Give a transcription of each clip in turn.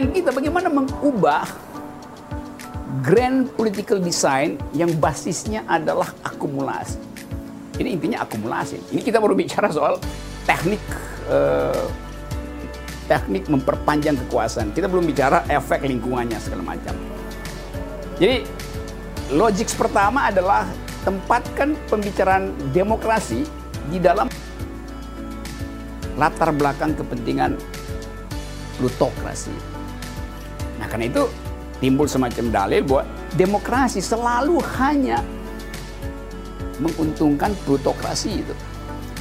pertanyaan kita bagaimana mengubah grand political design yang basisnya adalah akumulasi. Ini intinya akumulasi. Ini kita baru bicara soal teknik memperpanjang kekuasaan. Kita belum bicara efek lingkungannya segala macam. Jadi logik pertama adalah tempatkan pembicaraan demokrasi di dalam latar belakang kepentingan plutokrasi. Nah, karena itu timbul semacam dalil bahwa demokrasi selalu hanya menguntungkan plutokrasi itu.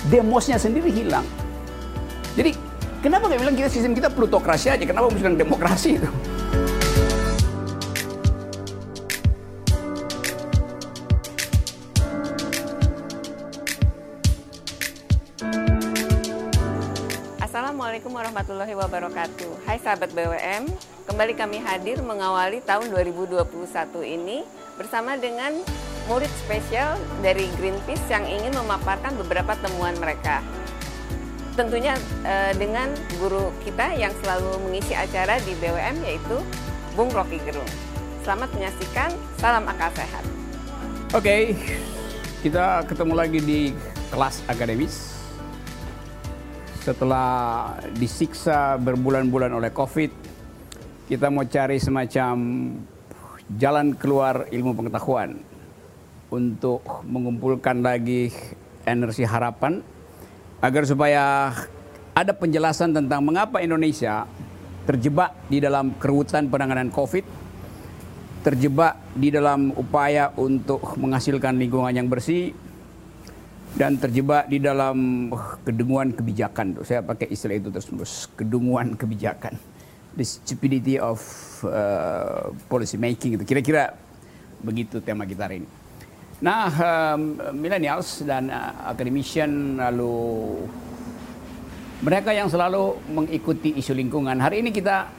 Demosnya sendiri hilang. Jadi, kenapa nggak bilang kita sistem kita plutokrasi aja? Kenapa mesti bilang demokrasi itu? Assalamualaikum warahmatullahi wabarakatuh. Hai sahabat BWM, kembali kami hadir mengawali tahun 2021 ini bersama dengan murid spesial dari Greenpeace yang ingin memaparkan beberapa temuan mereka. Tentunya dengan guru kita yang selalu mengisi acara di BWM yaitu Bung Rocky Gerung. Selamat menyaksikan, salam akal sehat. Oke, kita ketemu lagi di kelas akademis. Setelah disiksa berbulan-bulan oleh COVID, kita mau cari semacam jalan keluar ilmu pengetahuan untuk mengumpulkan lagi energi harapan agar supaya ada penjelasan tentang mengapa Indonesia terjebak di dalam kerutan penanganan COVID, terjebak di dalam upaya untuk menghasilkan lingkungan yang bersih, dan terjebak di dalam kedunguan kebijakan. Saya pakai istilah itu terus-menerus, kedunguan kebijakan. The stupidity of policy making. Kira-kira begitu tema kita hari ini. Nah, millennials dan academician, lalu mereka yang selalu mengikuti isu lingkungan. Hari ini kita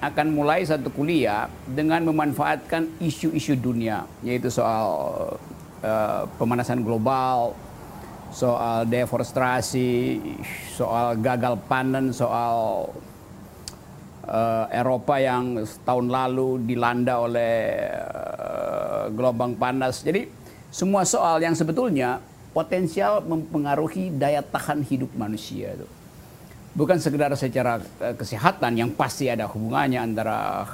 akan mulai satu kuliah dengan memanfaatkan isu-isu dunia, yaitu soal pemanasan global, soal deforestasi, soal gagal panen, soal Eropa yang tahun lalu dilanda oleh gelombang panas. Jadi semua soal yang sebetulnya potensial mempengaruhi daya tahan hidup manusia itu. Bukan sekedar secara kesehatan yang pasti ada hubungannya antara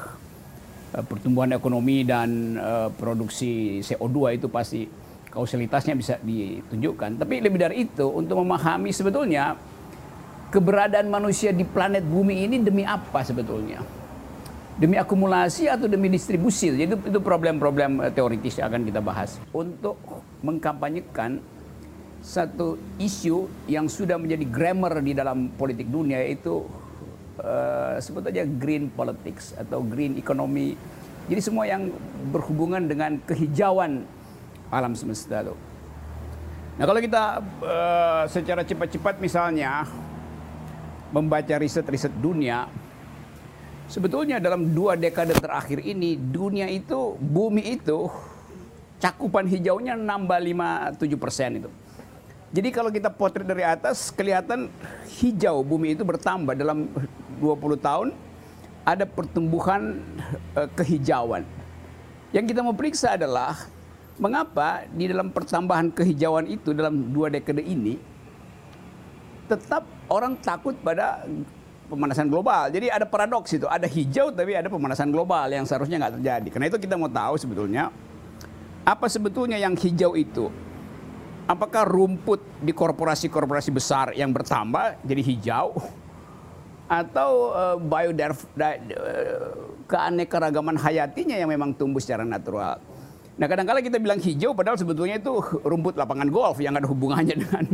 pertumbuhan ekonomi dan produksi CO2, itu pasti kausalitasnya bisa ditunjukkan, tapi lebih dari itu untuk memahami sebetulnya keberadaan manusia di planet bumi ini demi apa sebetulnya, demi akumulasi atau demi distribusi. Jadi itu problem-problem teoritis yang akan kita bahas untuk mengkampanyekan satu isu yang sudah menjadi grammar di dalam politik dunia, yaitu sebetulnya green politics atau green economy. Jadi semua yang berhubungan dengan kehijauan alam semesta itu. Nah, kalau kita secara cepat-cepat misalnya membaca riset-riset dunia, sebetulnya dalam 2 dekade terakhir ini dunia itu, bumi itu, cakupan hijaunya nambah 5-7% itu. Jadi kalau kita potret dari atas, kelihatan hijau bumi itu bertambah dalam 20 tahun ada pertumbuhan kehijauan. Yang kita mau periksa adalah mengapa di dalam pertambahan kehijauan itu dalam 2 dekade ini tetap orang takut pada pemanasan global. Jadi ada paradoks itu, ada hijau tapi ada pemanasan global yang seharusnya nggak terjadi. Karena itu kita mau tahu sebetulnya apa sebetulnya yang hijau itu. Apakah rumput di korporasi-korporasi besar yang bertambah jadi hijau, atau keanekaragaman hayatinya yang memang tumbuh secara natural. Nah, kadang-kadang kita bilang hijau padahal sebetulnya itu rumput lapangan golf yang ada hubungannya dengan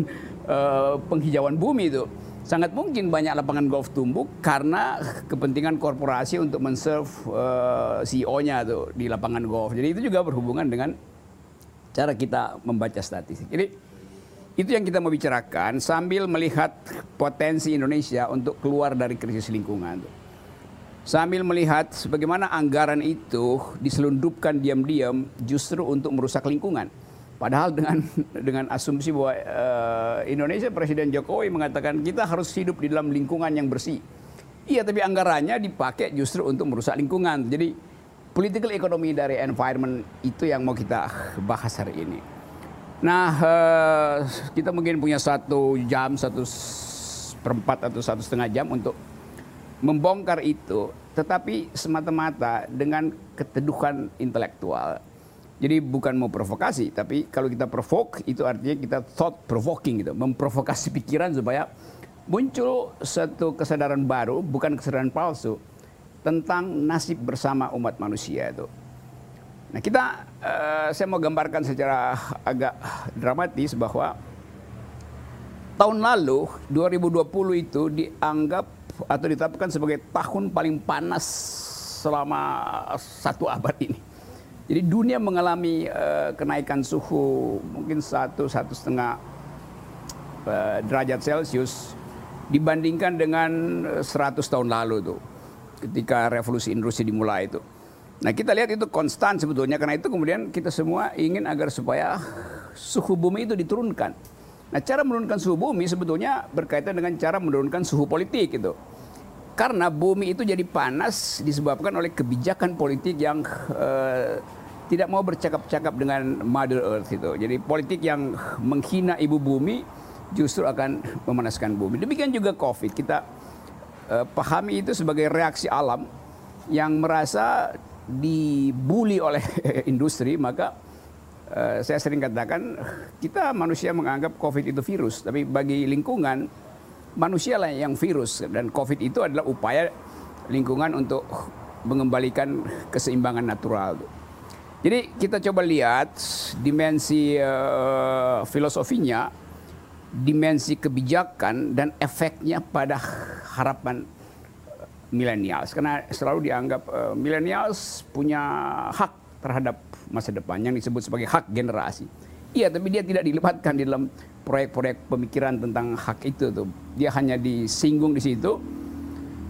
penghijauan bumi itu. Sangat mungkin banyak lapangan golf tumbuh karena kepentingan korporasi untuk men-serve CEO-nya tuh di lapangan golf. Jadi itu juga berhubungan dengan cara kita membaca statistik. Jadi itu yang kita mau bicarakan sambil melihat potensi Indonesia untuk keluar dari krisis lingkungan tuh. Sambil melihat bagaimana anggaran itu diselundupkan diam-diam justru untuk merusak lingkungan. Padahal dengan asumsi bahwa Indonesia, Presiden Jokowi mengatakan kita harus hidup di dalam lingkungan yang bersih. Iya, tapi anggarannya dipakai justru untuk merusak lingkungan. Jadi political economy dari environment itu yang mau kita bahas hari ini. Nah, kita mungkin punya 1 jam, 1/4 atau 1,5 jam untuk membongkar itu. Tetapi semata-mata dengan keteduhan intelektual. Jadi bukan mau provokasi, tapi kalau kita provoke itu artinya kita thought provoking gitu. Memprovokasi pikiran supaya muncul satu kesadaran baru, bukan kesadaran palsu, tentang nasib bersama umat manusia itu. Nah, kita saya mau gambarkan secara agak dramatis bahwa tahun lalu 2020 itu dianggap atau ditetapkan sebagai tahun paling panas selama 1 abad ini. Jadi dunia mengalami kenaikan suhu mungkin 1,5 derajat Celcius dibandingkan dengan 100 tahun lalu tuh, ketika revolusi industri dimulai itu. Nah, kita lihat itu konstan sebetulnya, karena itu kemudian kita semua ingin agar supaya suhu bumi itu diturunkan. Nah, cara menurunkan suhu bumi sebetulnya berkaitan dengan cara menurunkan suhu politik itu. Karena bumi itu jadi panas disebabkan oleh kebijakan politik yang tidak mau bercakap-cakap dengan Mother Earth itu. Jadi politik yang menghina ibu bumi justru akan memanaskan bumi. Demikian juga COVID, kita pahami itu sebagai reaksi alam yang merasa dibully oleh industri. Maka saya sering katakan kita manusia menganggap COVID itu virus, tapi bagi lingkungan manusialah yang virus, dan COVID itu adalah upaya lingkungan untuk mengembalikan keseimbangan natural. Jadi kita coba lihat dimensi filosofinya, dimensi kebijakan, dan efeknya pada harapan milenials, karena selalu dianggap milenials punya hak terhadap masa depan yang disebut sebagai hak generasi. Iya, tapi dia tidak dilibatkan di dalam proyek-proyek pemikiran tentang hak itu tuh. Dia hanya disinggung di situ,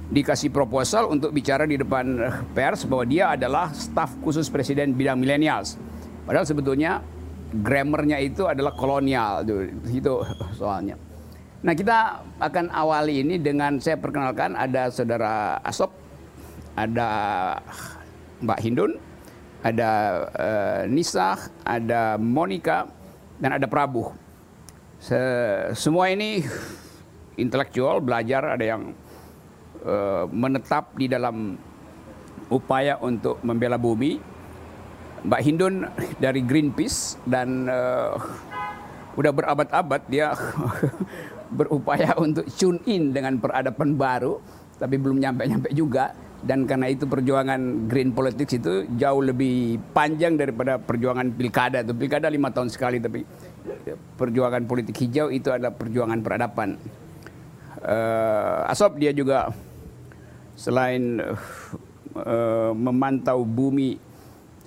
dikasih proposal untuk bicara di depan pers bahwa dia adalah staf khusus presiden bidang milenials. Padahal sebetulnya grammarnya itu adalah kolonial tuh, itu soalnya. Nah, kita akan awali ini dengan saya perkenalkan ada saudara Asop, ada Mbak Hindun, ada Nisa, ada Monica, dan ada Prabu. Semua ini intelektual, belajar, ada yang menetap di dalam upaya untuk membela bumi. Mbak Hindun dari Greenpeace, dan udah berabad-abad dia berupaya untuk tune in dengan peradaban baru, tapi belum nyampe-nyampe juga. Dan karena itu perjuangan green politics itu jauh lebih panjang daripada perjuangan pilkada. Pilkada 5 tahun sekali, tapi perjuangan politik hijau itu adalah perjuangan peradaban. Asop dia juga selain memantau bumi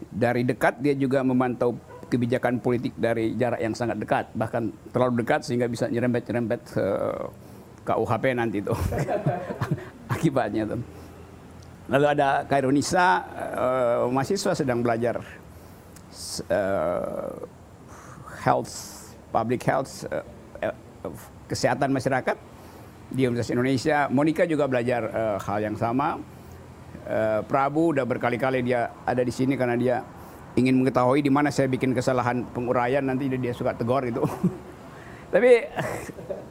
dari dekat, dia juga memantau kebijakan politik dari jarak yang sangat dekat, bahkan terlalu dekat sehingga bisa nyerempet-nyerempet KUHP nanti itu akibatnya tuh. Lalu ada Kairunisa, mahasiswa sedang belajar health, public health, kesehatan masyarakat di Universitas Indonesia. Monica juga belajar hal yang sama. Prabu udah berkali-kali dia ada di sini karena dia ingin mengetahui di mana saya bikin kesalahan penguraian, nanti dia suka tegur gitu. Tapi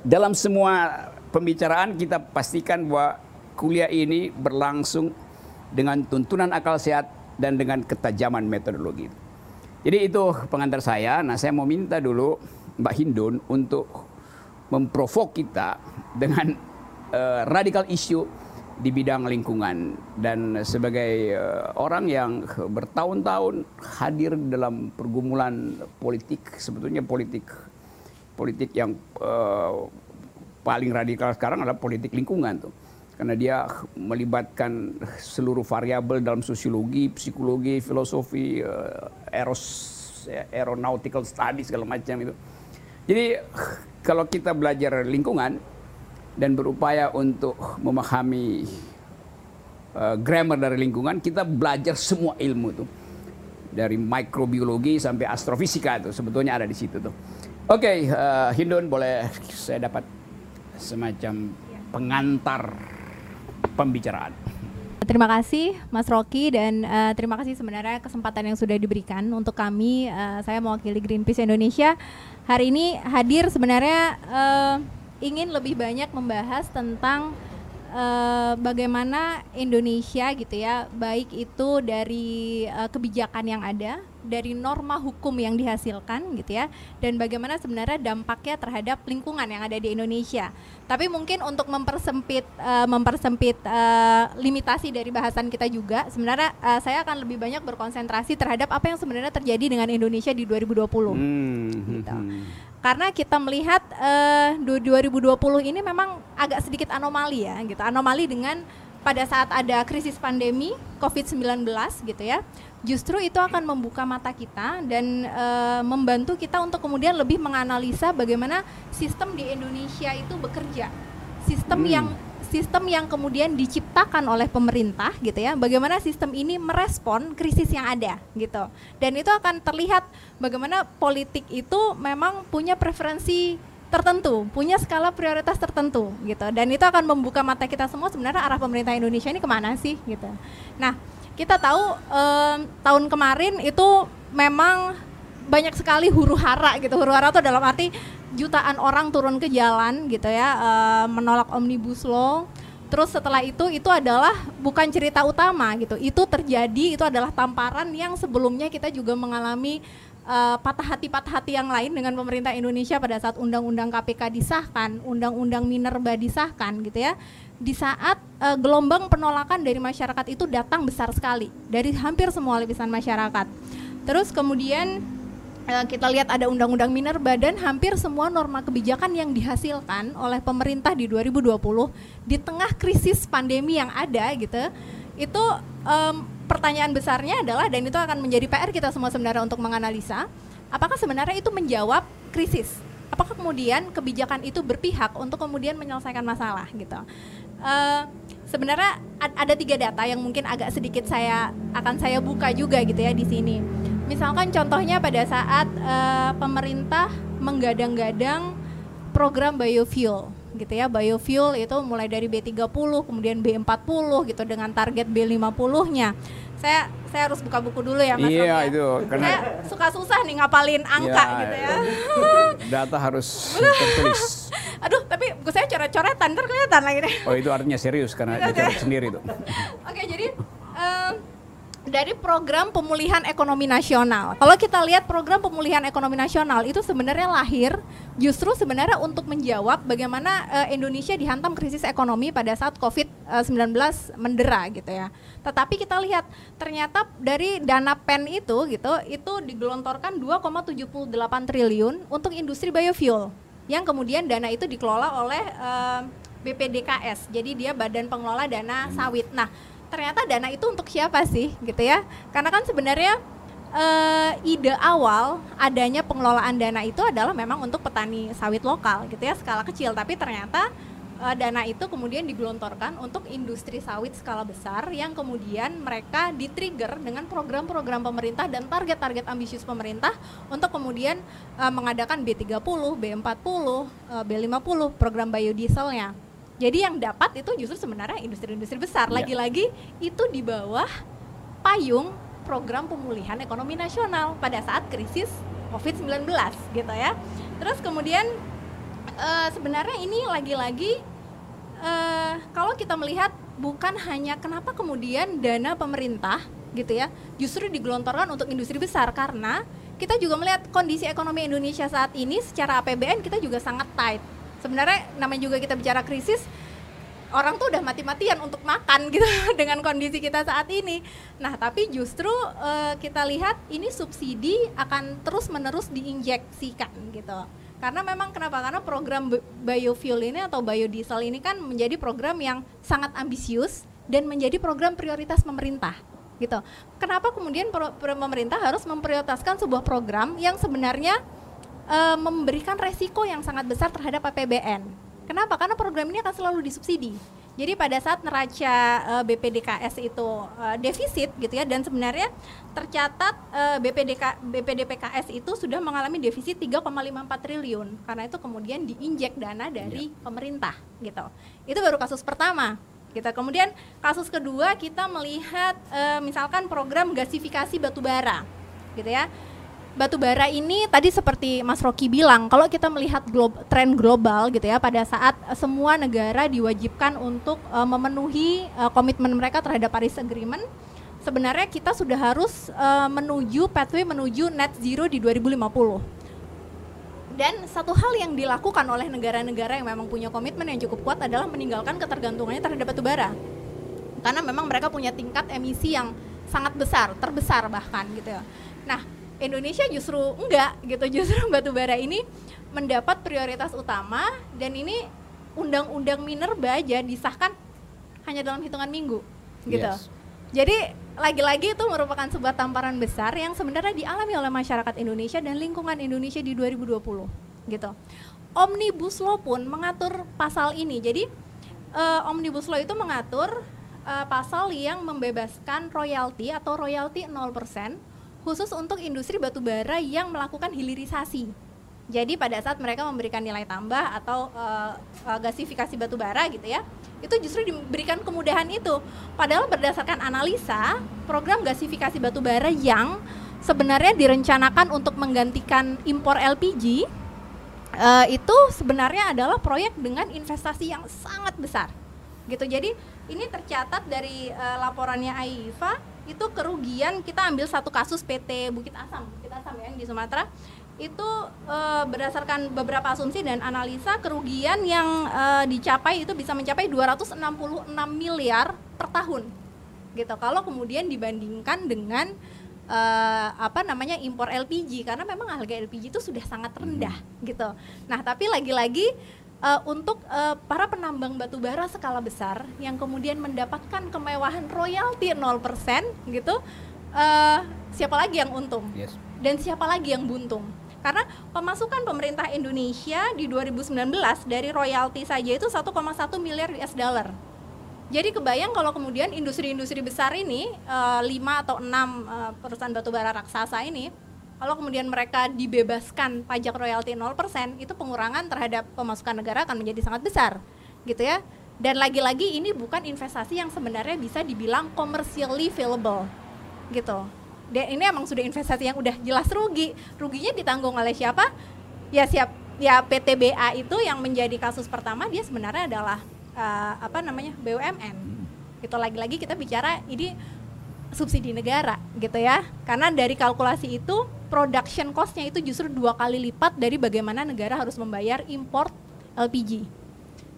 dalam semua pembicaraan kita pastikan bahwa kuliah ini berlangsung dengan tuntunan akal sehat dan dengan ketajaman metodologi. Jadi itu pengantar saya. Nah, saya mau minta dulu Mbak Hindun untuk memprovok kita dengan radikal issue di bidang lingkungan, dan sebagai orang yang bertahun-tahun hadir dalam pergumulan politik, sebetulnya politik yang paling radikal sekarang adalah politik lingkungan tuh, karena dia melibatkan seluruh variabel dalam sosiologi, psikologi, filosofi, aeronautical studies segala macam itu. Jadi kalau kita belajar lingkungan dan berupaya untuk memahami grammar dari lingkungan, kita belajar semua ilmu tuh, dari mikrobiologi sampai astrofisika tuh, sebetulnya ada di situ tuh. Oke, Hindun, boleh saya dapat semacam pengantar? pembicaraan. Terima kasih Mas Rocky dan terima kasih sebenarnya kesempatan yang sudah diberikan untuk kami. Saya mewakili Greenpeace Indonesia hari ini hadir sebenarnya ingin lebih banyak membahas tentang bagaimana Indonesia gitu ya, baik itu dari kebijakan yang ada, dari norma hukum yang dihasilkan gitu ya, dan bagaimana sebenarnya dampaknya terhadap lingkungan yang ada di Indonesia. Tapi mungkin untuk mempersempit limitasi dari bahasan kita juga, sebenarnya saya akan lebih banyak berkonsentrasi terhadap apa yang sebenarnya terjadi dengan Indonesia di 2020. Gitu. Karena kita melihat 2020 ini memang agak sedikit anomali ya, gitu. Anomali dengan pada saat ada krisis pandemi COVID-19 gitu ya, justru itu akan membuka mata kita dan membantu kita untuk kemudian lebih menganalisa bagaimana sistem di Indonesia itu bekerja, sistem yang kemudian diciptakan oleh pemerintah gitu ya, bagaimana sistem ini merespon krisis yang ada gitu. Dan itu akan terlihat bagaimana politik itu memang punya preferensi tertentu, punya skala prioritas tertentu gitu. Dan itu akan membuka mata kita semua sebenarnya arah pemerintah Indonesia ini kemana sih gitu. Nah, kita tahu tahun kemarin itu memang banyak sekali huru-hara gitu. Huru-hara itu dalam arti jutaan orang turun ke jalan gitu ya, menolak Omnibus Law. Terus setelah itu adalah bukan cerita utama gitu. Itu terjadi, itu adalah tamparan yang sebelumnya kita juga mengalami patah hati yang lain dengan pemerintah Indonesia pada saat Undang-Undang KPK disahkan, Undang-Undang Minerba disahkan gitu ya. Di saat gelombang penolakan dari masyarakat itu datang besar sekali dari hampir semua lapisan masyarakat. Terus kemudian kita lihat ada Undang-Undang Minerba dan hampir semua norma kebijakan yang dihasilkan oleh pemerintah di 2020 di tengah krisis pandemi yang ada gitu, itu pertanyaan besarnya adalah, dan itu akan menjadi PR kita semua sebenarnya untuk menganalisa, apakah sebenarnya itu menjawab krisis? Apakah kemudian kebijakan itu berpihak untuk kemudian menyelesaikan masalah gitu? Sebenarnya ada 3 data yang mungkin agak sedikit saya buka juga gitu ya di sini. Misalkan contohnya pada saat pemerintah menggadang-gadang program biofuel gitu ya. Biofuel itu mulai dari B30 kemudian B40 gitu dengan target B50-nya. Saya harus buka buku dulu ya Mas. Iya, Om, ya. Itu karena saya suka susah nih ngapalin angka ya, gitu ya. Data harus tertulis. Aduh, tapi buku saya coret-coretan ntar kelihatan lagi deh. Oh, itu artinya serius karena dicoret sendiri tuh. Oke, jadi dari program pemulihan ekonomi nasional. Kalau kita lihat program pemulihan ekonomi nasional itu sebenarnya lahir justru sebenarnya untuk menjawab bagaimana Indonesia dihantam krisis ekonomi pada saat COVID-19 mendera gitu ya. Tetapi kita lihat ternyata dari dana PEN itu gitu, itu digelontorkan 2,78 triliun untuk industri biofuel yang kemudian dana itu dikelola oleh BPDPKS. Jadi dia Badan Pengelola Dana Sawit. Nah, ternyata dana itu untuk siapa sih gitu ya, karena kan sebenarnya ide awal adanya pengelolaan dana itu adalah memang untuk petani sawit lokal gitu ya, skala kecil, tapi ternyata dana itu kemudian digelontorkan untuk industri sawit skala besar yang kemudian mereka di-trigger dengan program-program pemerintah dan target-target ambisius pemerintah untuk kemudian mengadakan B30, B40, B50 program biodieselnya. Jadi yang dapat itu justru sebenarnya industri-industri besar. Lagi-lagi itu di bawah payung program pemulihan ekonomi nasional pada saat krisis COVID-19 gitu ya. Terus kemudian sebenarnya ini lagi-lagi kalau kita melihat bukan hanya kenapa kemudian dana pemerintah gitu ya justru digelontorkan untuk industri besar, karena kita juga melihat kondisi ekonomi Indonesia saat ini secara APBN kita juga sangat tight. Sebenarnya namanya juga kita bicara krisis, orang tuh udah mati-matian untuk makan gitu dengan kondisi kita saat ini. Nah, tapi justru kita lihat ini subsidi akan terus-menerus diinjeksikan gitu. Karena memang kenapa? Karena program biofuel ini atau biodiesel ini kan menjadi program yang sangat ambisius dan menjadi program prioritas pemerintah gitu. Kenapa kemudian pemerintah harus memprioritaskan sebuah program yang sebenarnya memberikan resiko yang sangat besar terhadap APBN. Kenapa? Karena program ini akan selalu disubsidi. Jadi pada saat neraca BPDKS itu defisit gitu ya, dan sebenarnya tercatat BPDPKS itu sudah mengalami defisit 3,54 triliun karena itu kemudian diinjek dana dari pemerintah gitu. Itu baru kasus pertama. Kita kemudian kasus kedua kita melihat misalkan program gasifikasi batubara, gitu ya. Batubara ini tadi seperti Mas Rocky bilang, kalau kita melihat tren global gitu ya, pada saat semua negara diwajibkan untuk memenuhi komitmen mereka terhadap Paris Agreement, sebenarnya kita sudah harus menuju pathway menuju net zero di 2050. Dan satu hal yang dilakukan oleh negara-negara yang memang punya komitmen yang cukup kuat adalah meninggalkan ketergantungannya terhadap batu bara. Karena memang mereka punya tingkat emisi yang sangat besar, terbesar bahkan gitu ya. Nah, Indonesia justru enggak gitu, justru batu bara ini mendapat prioritas utama dan ini Undang-Undang Minerba aja disahkan hanya dalam hitungan minggu gitu. Yes. Jadi lagi-lagi itu merupakan sebuah tamparan besar yang sebenarnya dialami oleh masyarakat Indonesia dan lingkungan Indonesia di 2020 gitu. Omnibus Law pun mengatur pasal ini. Jadi Omnibus Law itu mengatur pasal yang membebaskan royalti atau royalti 0% khusus untuk industri batubara yang melakukan hilirisasi. Jadi pada saat mereka memberikan nilai tambah atau gasifikasi batubara gitu ya, itu justru diberikan kemudahan itu. Padahal berdasarkan analisa, program gasifikasi batubara yang sebenarnya direncanakan untuk menggantikan impor LPG itu sebenarnya adalah proyek dengan investasi yang sangat besar gitu. Jadi ini tercatat dari laporannya AIFA, itu kerugian, kita ambil satu kasus PT Bukit Asam ya, di Sumatera, itu berdasarkan beberapa asumsi dan analisa kerugian yang dicapai itu bisa mencapai 266 miliar per tahun gitu, kalau kemudian dibandingkan dengan impor LPG, karena memang harga LPG itu sudah sangat rendah gitu. Nah tapi lagi-lagi untuk para penambang batubara skala besar yang kemudian mendapatkan kemewahan royalti 0% gitu, siapa lagi yang untung? Yes. Dan siapa lagi yang buntung? Karena pemasukan pemerintah Indonesia di 2019 dari royalti saja itu 1,1 miliar US dollar. Jadi kebayang kalau kemudian industri-industri besar ini 5 atau 6 perusahaan batubara raksasa ini, kalau kemudian mereka dibebaskan pajak royalti 0%, itu pengurangan terhadap pemasukan negara akan menjadi sangat besar gitu ya. Dan lagi-lagi ini bukan investasi yang sebenarnya bisa dibilang commercially viable gitu. Dan ini emang sudah investasi yang udah jelas rugi. Ruginya ditanggung oleh siapa? Ya PTBA itu yang menjadi kasus pertama, dia sebenarnya adalah BUMN. Gitu, lagi-lagi kita bicara ini subsidi negara gitu ya. Karena dari kalkulasi itu production cost-nya itu justru 2 kali lipat dari bagaimana negara harus membayar import LPG.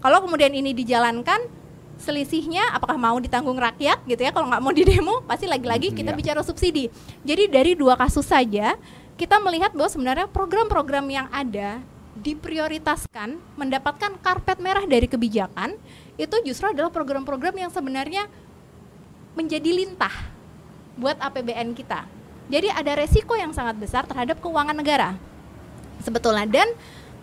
Kalau kemudian ini dijalankan, selisihnya apakah mau ditanggung rakyat gitu ya, kalau nggak mau didemo pasti lagi-lagi kita bicara subsidi. Jadi dari 2 kasus saja kita melihat bahwa sebenarnya program-program yang ada diprioritaskan mendapatkan karpet merah dari kebijakan itu justru adalah program-program yang sebenarnya menjadi lintah buat APBN kita. Jadi ada resiko yang sangat besar terhadap keuangan negara sebetulnya, dan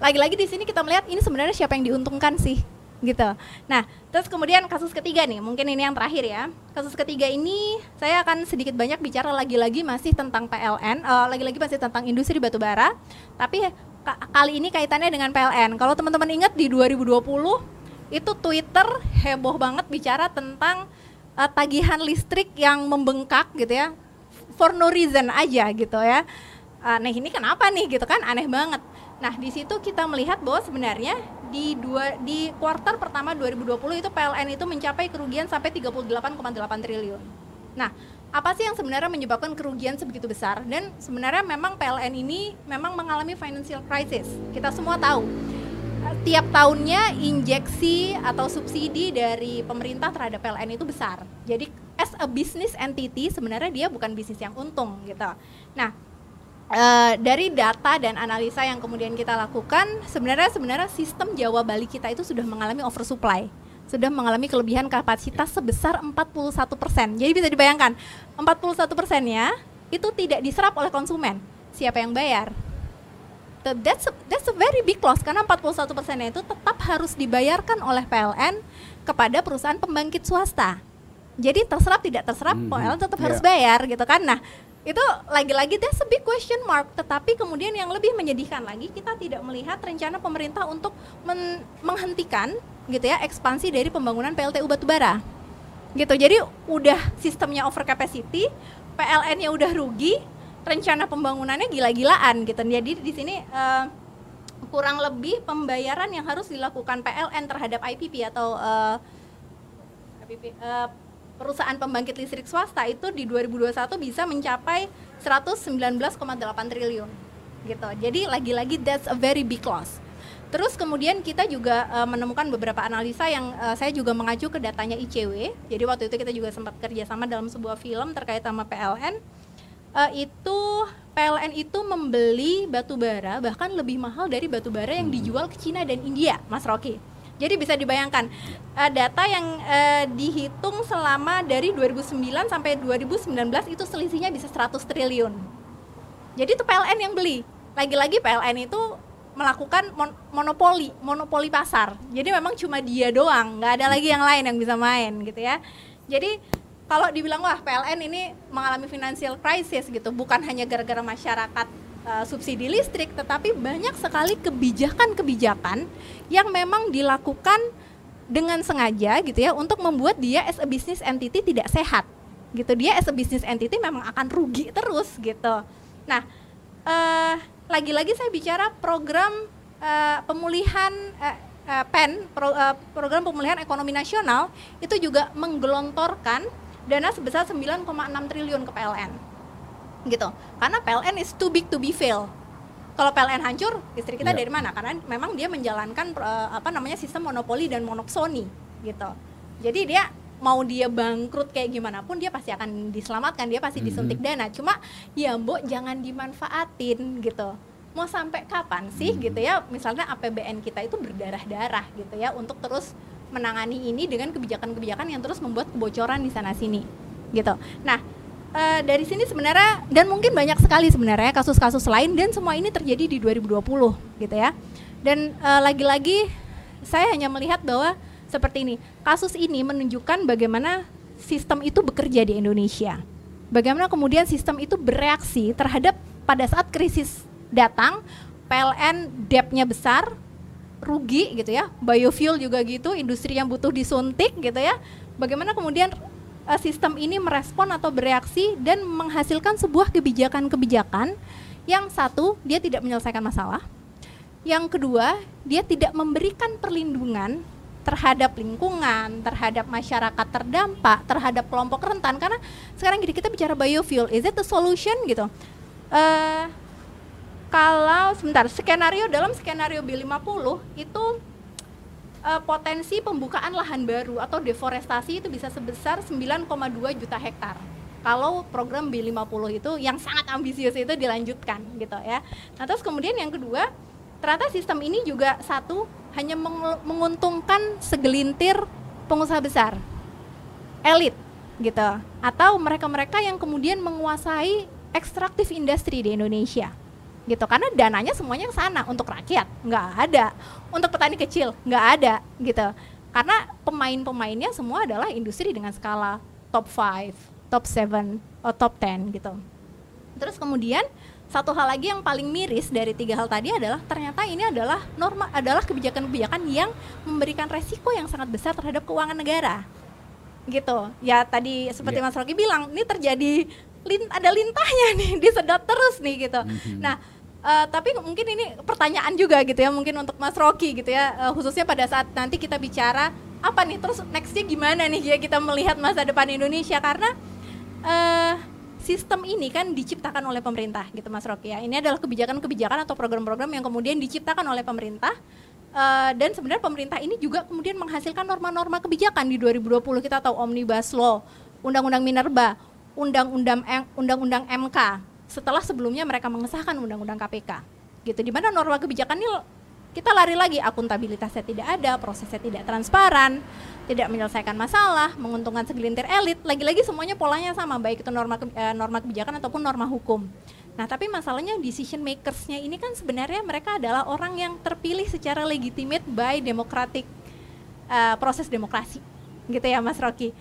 lagi-lagi di sini kita melihat ini sebenarnya siapa yang diuntungkan sih gitu. Nah, terus kemudian kasus ketiga nih, mungkin ini yang terakhir ya. Kasus ketiga ini saya akan sedikit banyak bicara lagi-lagi masih tentang PLN, lagi-lagi masih tentang industri batubara, tapi kali ini kaitannya dengan PLN. Kalau teman-teman ingat di 2020 itu Twitter heboh banget bicara tentang tagihan listrik yang membengkak gitu ya, for no reason aja gitu ya. Nah ini kenapa nih gitu kan, aneh banget. Nah di situ kita melihat bahwa sebenarnya di kuartal pertama 2020 itu PLN itu mencapai kerugian sampai 38,8 triliun. Nah, apa sih yang sebenarnya menyebabkan kerugian sebegitu besar? Dan sebenarnya memang PLN ini memang mengalami financial crisis. Kita semua tahu. Tiap tahunnya injeksi atau subsidi dari pemerintah terhadap PLN itu besar. Jadi as a business entity sebenarnya dia bukan bisnis yang untung gitu. Nah, dari data dan analisa yang kemudian kita lakukan, sebenarnya sistem Jawa Bali kita itu sudah mengalami oversupply, sudah mengalami kelebihan kapasitas sebesar 41%. Jadi bisa dibayangkan 41%-nya itu tidak diserap oleh konsumen. Siapa yang bayar? That's a very big loss, karena 41%-nya itu tetap harus dibayarkan oleh PLN kepada perusahaan pembangkit swasta. Jadi terserap tidak terserap, PLN tetap harus bayar gitu kan. Nah, itu lagi-lagi that's a big question mark. Tetapi kemudian yang lebih menyedihkan lagi, kita tidak melihat rencana pemerintah untuk menghentikan gitu ya, ekspansi dari pembangunan PLTU batubara gitu. Jadi udah sistemnya over capacity, PLN-nya udah rugi, rencana pembangunannya gila-gilaan gitu. Jadi di sini kurang lebih pembayaran yang harus dilakukan PLN terhadap IPP atau perusahaan pembangkit listrik swasta itu di 2021 bisa mencapai 119,8 triliun gitu. Jadi lagi-lagi that's a very big loss. Terus kemudian kita juga menemukan beberapa analisa yang saya juga mengacu ke datanya ICW. Jadi waktu itu kita juga sempat kerjasama dalam sebuah film terkait sama PLN. PLN itu membeli batu bara bahkan lebih mahal dari batu bara yang dijual ke Cina dan India, Mas Rocky. Jadi bisa dibayangkan data yang dihitung selama dari 2009 sampai 2019 itu selisihnya bisa 100 triliun. Jadi itu PLN yang beli. Lagi-lagi PLN itu melakukan monopoli pasar. Jadi memang cuma dia doang, nggak ada lagi yang lain yang bisa main gitu ya. Jadi kalau dibilang wah PLN ini mengalami financial crisis gitu, bukan hanya gara-gara masyarakat subsidi listrik, tetapi banyak sekali kebijakan-kebijakan yang memang dilakukan dengan sengaja gitu ya untuk membuat dia as a business entity tidak sehat gitu. Dia as a business entity memang akan rugi terus gitu. Nah, lagi-lagi saya bicara program pemulihan PEN, program pemulihan ekonomi nasional itu juga menggelontorkan dana sebesar 9,6 triliun ke PLN gitu, karena PLN is too big to be fail. Kalau PLN hancur, listrik kita dari mana? Karena memang dia menjalankan sistem monopoli dan monopsoni gitu. Jadi dia mau dia bangkrut kayak gimana pun dia pasti akan diselamatkan, dia pasti disuntik dana. Cuma ya mbok jangan dimanfaatin gitu. Mau sampai kapan sih gitu ya? Misalnya APBN kita itu berdarah-darah gitu ya untuk terus menangani ini dengan kebijakan-kebijakan yang terus membuat kebocoran di sana sini gitu. Nah, dari sini sebenarnya, dan mungkin banyak sekali sebenarnya kasus-kasus lain, dan semua ini terjadi di 2020 gitu ya. Dan lagi-lagi saya hanya melihat bahwa seperti ini, kasus ini menunjukkan bagaimana sistem itu bekerja di Indonesia, bagaimana kemudian sistem itu bereaksi terhadap pada saat krisis datang. PLN debt-nya besar, rugi gitu ya, biofuel juga gitu, industri yang butuh disuntik gitu ya. Bagaimana kemudian sistem ini merespon atau bereaksi dan menghasilkan sebuah kebijakan-kebijakan yang satu, dia tidak menyelesaikan masalah, yang kedua, dia tidak memberikan perlindungan terhadap lingkungan, terhadap masyarakat terdampak, terhadap kelompok rentan. Karena sekarang gini, kita bicara biofuel, is it the solution gitu? Kalau sebentar, skenario dalam skenario B50 itu potensi pembukaan lahan baru atau deforestasi itu bisa sebesar 9,2 juta hektar. Kalau program B50 itu yang sangat ambisius itu dilanjutkan gitu ya. Nah, terus kemudian yang kedua, ternyata sistem ini juga satu hanya menguntungkan segelintir pengusaha besar, elit gitu, atau mereka-mereka yang kemudian menguasai ekstraktif industri di Indonesia. Gitu, karena dananya semuanya ke sana, untuk rakyat nggak ada, untuk petani kecil nggak ada gitu, karena pemain-pemainnya semua adalah industri dengan skala top 5, top 7, atau top 10 gitu. Terus kemudian satu hal lagi yang paling miris dari tiga hal tadi adalah ternyata ini adalah norma, adalah kebijakan-kebijakan yang memberikan resiko yang sangat besar terhadap keuangan negara gitu ya. Tadi seperti Mas Rocky bilang, ini terjadi ada lintahnya nih, disedot terus nih gitu. Nah, tapi mungkin ini pertanyaan juga gitu ya, mungkin untuk Mas Rocky gitu ya, khususnya pada saat nanti kita bicara apa nih, terus nextnya gimana nih ya kita melihat masa depan Indonesia, karena sistem ini kan diciptakan oleh pemerintah gitu Mas Rocky ya. Ini adalah kebijakan-kebijakan atau program-program yang kemudian diciptakan oleh pemerintah, dan sebenarnya pemerintah ini juga kemudian menghasilkan norma-norma kebijakan. Di 2020 kita tahu Omnibus Law, Undang-Undang Minerba, Undang-Undang MK, setelah sebelumnya mereka mengesahkan Undang-Undang KPK gitu, di mana norma kebijakan ini kita lari lagi, akuntabilitasnya tidak ada, prosesnya tidak transparan, tidak menyelesaikan masalah, menguntungkan segelintir elit. Lagi-lagi semuanya polanya sama, baik itu norma kebijakan ataupun norma hukum. Nah, tapi masalahnya decision makersnya ini kan sebenarnya mereka adalah orang yang terpilih secara legitimate by democratic proses demokrasi gitu ya Mas Rocky.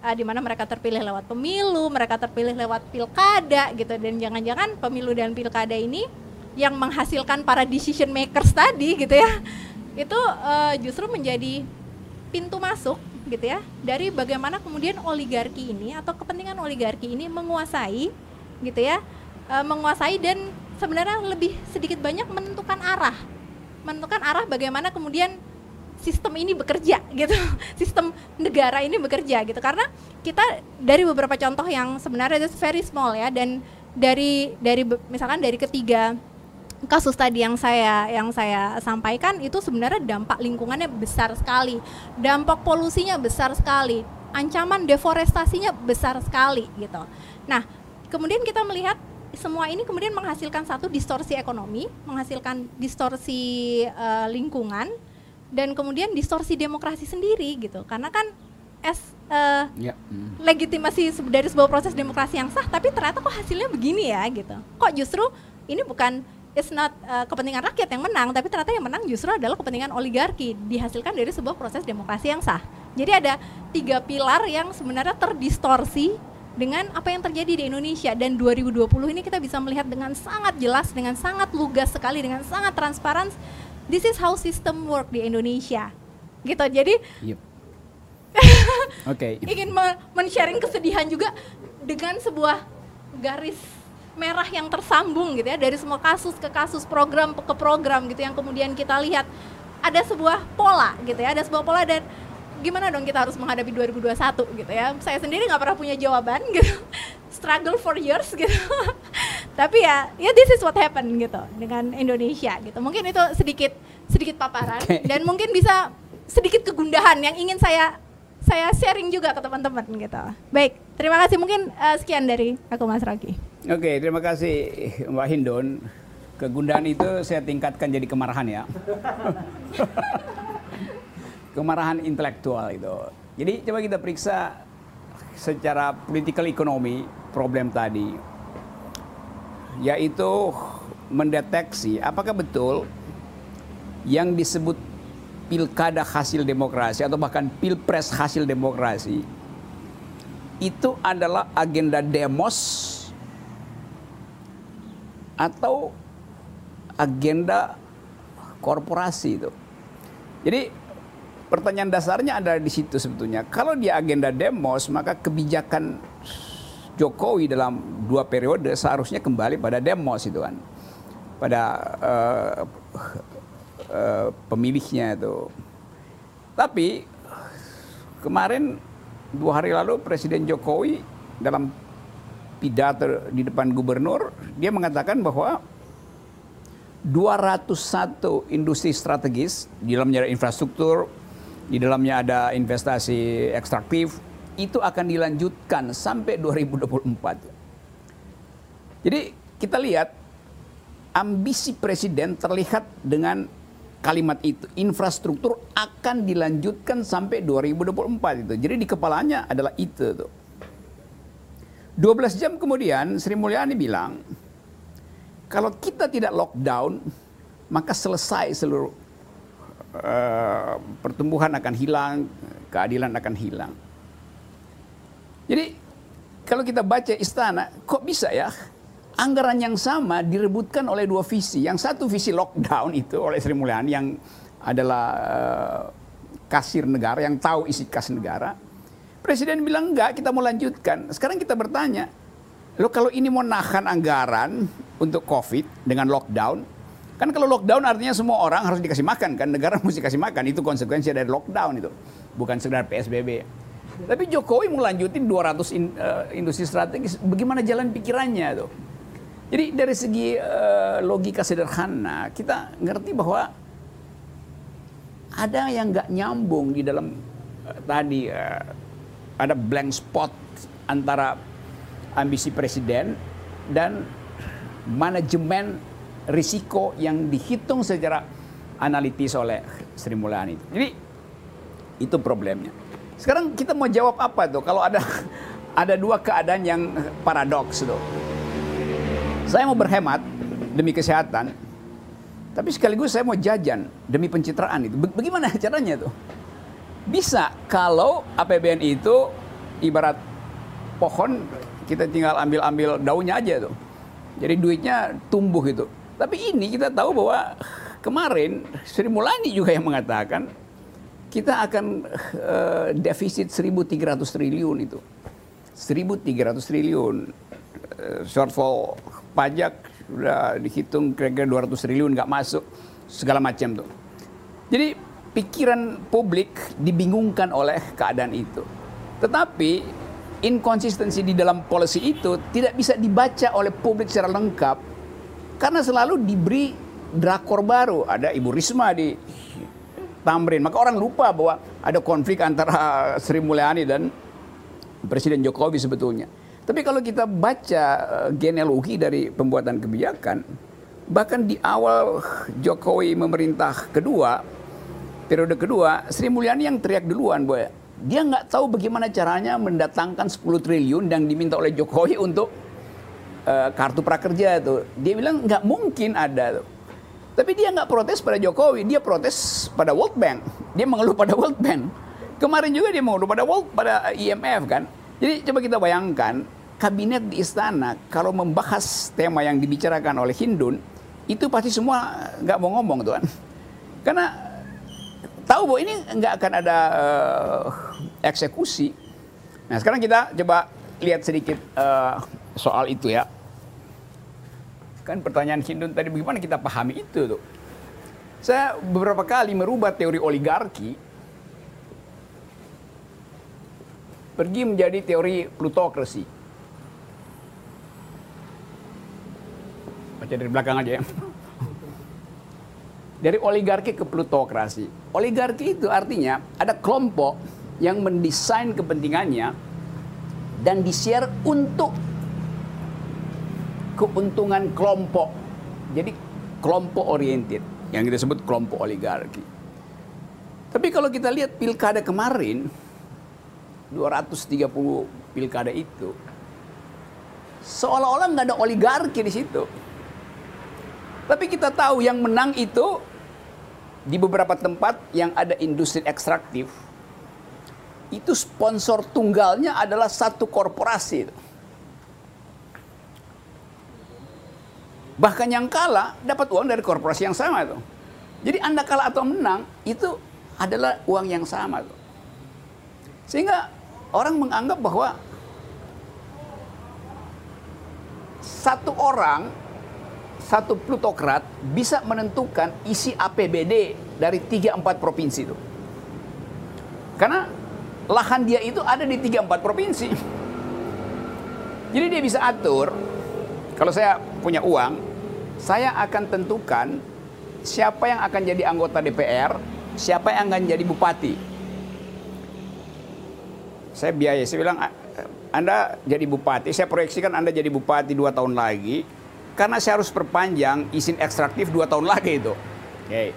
Di mana mereka terpilih lewat pemilu, mereka terpilih lewat pilkada gitu, dan jangan-jangan pemilu dan pilkada ini yang menghasilkan para decision makers tadi gitu ya, itu justru menjadi pintu masuk gitu ya, dari bagaimana kemudian oligarki ini atau kepentingan oligarki ini menguasai gitu ya, menguasai dan sebenarnya lebih sedikit banyak menentukan arah bagaimana kemudian sistem ini bekerja gitu, sistem negara ini bekerja gitu. Karena kita dari beberapa contoh yang sebenarnya itu very small ya, dan dari misalkan dari ketiga kasus tadi yang saya sampaikan itu sebenarnya dampak lingkungannya besar sekali, dampak polusinya besar sekali, ancaman deforestasinya besar sekali gitu. Nah, kemudian kita melihat semua ini kemudian menghasilkan satu distorsi ekonomi, menghasilkan distorsi lingkungan, dan kemudian distorsi demokrasi sendiri gitu. Karena kan legitimasi dari sebuah proses demokrasi yang sah, tapi ternyata kok hasilnya begini ya gitu. Kok justru ini bukan it's not kepentingan rakyat yang menang, tapi ternyata yang menang justru adalah kepentingan oligarki dihasilkan dari sebuah proses demokrasi yang sah. Jadi ada tiga pilar yang sebenarnya terdistorsi dengan apa yang terjadi di Indonesia, dan 2020 ini kita bisa melihat dengan sangat jelas, dengan sangat lugas sekali, dengan sangat transparan, this is how system work di Indonesia gitu. Jadi ingin men-sharing kesedihan juga dengan sebuah garis merah yang tersambung gitu ya, dari semua kasus ke kasus, program ke program gitu, yang kemudian kita lihat ada sebuah pola gitu ya, ada sebuah pola. Dan gimana dong kita harus menghadapi 2021 gitu ya, saya sendiri nggak pernah punya jawaban gitu, struggle for years gitu tapi ya this is what happen gitu dengan Indonesia gitu. Mungkin itu sedikit paparan dan mungkin bisa sedikit kegundahan yang ingin saya sharing juga ke teman-teman gitu. Baik, terima kasih. Mungkin sekian dari aku, Mas Rocky. Oke, terima kasih Mbak Hindun. Kegundahan itu saya tingkatkan jadi kemarahan ya. Kemarahan intelektual itu. Jadi coba kita periksa secara political economy problem tadi, yaitu mendeteksi apakah betul yang disebut pilkada hasil demokrasi atau bahkan pilpres hasil demokrasi itu adalah agenda demos atau agenda korporasi itu. Jadi pertanyaan dasarnya ada di situ sebetulnya. Kalau dia agenda demos, maka kebijakan Jokowi dalam dua periode seharusnya kembali pada demos itu kan, pada pemilihnya itu. Tapi kemarin 2 hari lalu Presiden Jokowi dalam pidato di depan gubernur, dia mengatakan bahwa 201 industri strategis, di dalamnya ada infrastruktur, di dalamnya ada investasi ekstraktif, itu akan dilanjutkan sampai 2024. Jadi kita lihat ambisi Presiden terlihat dengan kalimat itu, infrastruktur akan dilanjutkan sampai 2024 itu. Jadi di kepalanya adalah itu tuh. 12 jam kemudian Sri Mulyani bilang, kalau kita tidak lockdown, maka selesai seluruh pertumbuhan akan hilang, keadilan akan hilang. Jadi kalau kita baca Istana, kok bisa ya? Anggaran yang sama direbutkan oleh dua visi. Yang satu visi lockdown itu oleh Sri Mulyani yang adalah kasir negara, yang tahu isi kas negara. Presiden bilang enggak, kita mau lanjutkan. Sekarang kita bertanya, lo kalau ini mau nahan anggaran untuk COVID dengan lockdown, kan kalau lockdown artinya semua orang harus dikasih makan kan, negara mesti kasih makan, itu konsekuensi dari lockdown itu, bukan sekedar PSBB. Tapi Jokowi mau lanjutin 200 industri strategis, bagaimana jalan pikirannya tuh? Jadi dari segi logika sederhana, kita ngerti bahwa ada yang nggak nyambung di dalam tadi, ada blank spot antara ambisi presiden dan manajemen risiko yang dihitung secara analitis oleh Sri Mulyani. Jadi itu problemnya. Sekarang kita mau jawab apa tuh kalau ada dua keadaan yang paradoks tuh? Saya mau berhemat demi kesehatan, tapi sekaligus saya mau jajan demi pencitraan itu. Bagaimana caranya tuh? Bisa kalau APBN itu ibarat pohon, kita tinggal ambil-ambil daunnya aja tuh. Jadi duitnya tumbuh gitu. Tapi ini kita tahu bahwa kemarin Sri Mulyani juga yang mengatakan kita akan defisit 1.300 triliun itu. 1.300 triliun. Shortfall pajak sudah dihitung kira-kira 200 triliun nggak masuk, segala macam tuh. Jadi pikiran publik dibingungkan oleh keadaan itu. Tetapi inkonsistensi di dalam polisi itu tidak bisa dibaca oleh publik secara lengkap karena selalu diberi drakor baru. Ada Ibu Risma di Tamrin, maka orang lupa bahwa ada konflik antara Sri Mulyani dan Presiden Jokowi sebetulnya. Tapi kalau kita baca genealogi dari pembuatan kebijakan, bahkan di awal Jokowi memerintah kedua, periode kedua, Sri Mulyani yang teriak duluan bahwa dia nggak tahu bagaimana caranya mendatangkan 10 triliun yang diminta oleh Jokowi untuk kartu prakerja itu. Dia bilang nggak mungkin ada tuh. Tapi dia nggak protes pada Jokowi, dia protes pada World Bank. Dia mengeluh pada World Bank. Kemarin juga dia mengeluh pada IMF kan. Jadi coba kita bayangkan, kabinet di istana kalau membahas tema yang dibicarakan oleh Hindun, itu pasti semua nggak mau ngomong tuh kan. Karena tahu bahwa ini nggak akan ada eksekusi. Nah sekarang kita coba lihat sedikit soal itu ya. Kan pertanyaan Hindun tadi, bagaimana kita pahami itu tuh? Saya beberapa kali merubah teori oligarki pergi menjadi teori plutokrasi. Baca dari belakang aja ya. Dari oligarki ke plutokrasi. Oligarki itu artinya ada kelompok yang mendesain kepentingannya dan di-share untuk keuntungan kelompok. Jadi kelompok oriented yang kita sebut kelompok oligarki. Tapi kalau kita lihat pilkada kemarin, 230 pilkada itu seolah-olah nggak ada oligarki di situ. Tapi kita tahu yang menang itu di beberapa tempat yang ada industri ekstraktif itu sponsor tunggalnya adalah satu korporasi. Bahkan yang kalah dapat uang dari korporasi yang sama tuh. Jadi Anda kalah atau menang itu adalah uang yang sama tuh. Sehingga orang menganggap bahwa satu orang, satu plutokrat bisa menentukan isi APBD dari 3-4 provinsi tuh. Karena lahan dia itu ada di 3-4 provinsi. Jadi dia bisa atur, kalau saya punya uang, saya akan tentukan siapa yang akan jadi anggota DPR, siapa yang akan jadi bupati. Saya biayai, saya bilang, Anda jadi bupati, saya proyeksikan Anda jadi bupati 2 tahun lagi, karena saya harus perpanjang izin ekstraktif 2 tahun lagi itu. Okay.